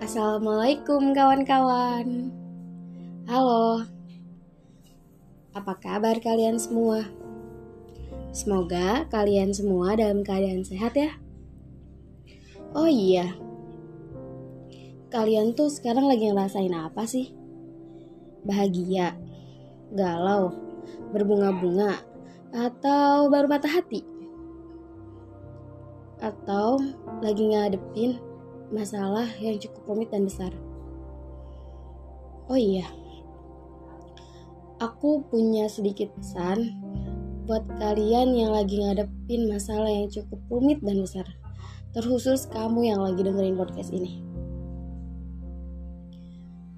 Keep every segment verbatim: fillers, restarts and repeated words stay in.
Assalamualaikum kawan-kawan. Halo, apa kabar kalian semua? Semoga kalian semua dalam keadaan sehat ya. Oh iya, kalian tuh sekarang lagi ngerasain apa sih? Bahagia, galau, berbunga-bunga, atau baru patah hati? Atau lagi ngadepin masalah yang cukup rumit dan besar? Oh iya, aku punya sedikit pesan buat kalian yang lagi ngadepin masalah yang cukup rumit dan besar, terkhusus kamu yang lagi dengerin podcast ini.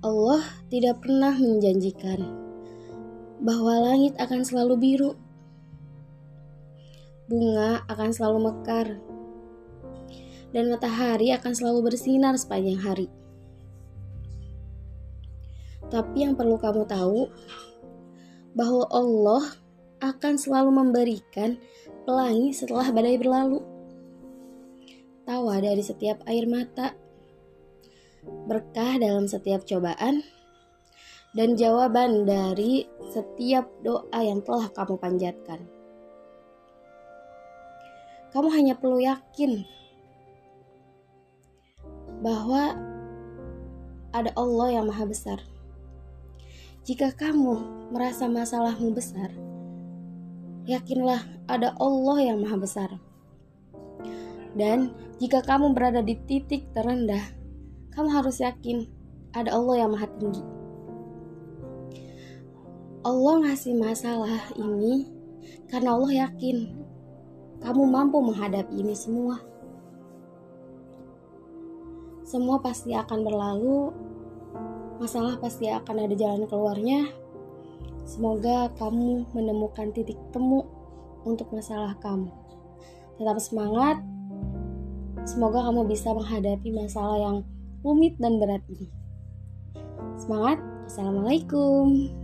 Allah tidak pernah menjanjikan bahwa langit akan selalu biru, bunga akan selalu mekar, dan matahari akan selalu bersinar sepanjang hari. Tapi yang perlu kamu tahu, bahwa Allah akan selalu memberikan pelangi setelah badai berlalu, tawa dari setiap air mata, berkah dalam setiap cobaan, dan jawaban dari setiap doa yang telah kamu panjatkan. Kamu hanya perlu yakin bahwa ada Allah yang maha besar. Jika kamu merasa masalahmu besar, yakinlah ada Allah yang maha besar. Dan jika kamu berada di titik terendah, kamu harus yakin ada Allah yang maha tinggi. Allah ngasih masalah ini karena Allah yakin kamu mampu menghadapi ini semua. Semua pasti akan berlalu, masalah pasti akan ada jalan keluarnya. Semoga kamu menemukan titik temu untuk masalah kamu. Tetap semangat, semoga kamu bisa menghadapi masalah yang rumit dan berat ini. Semangat, Assalamualaikum.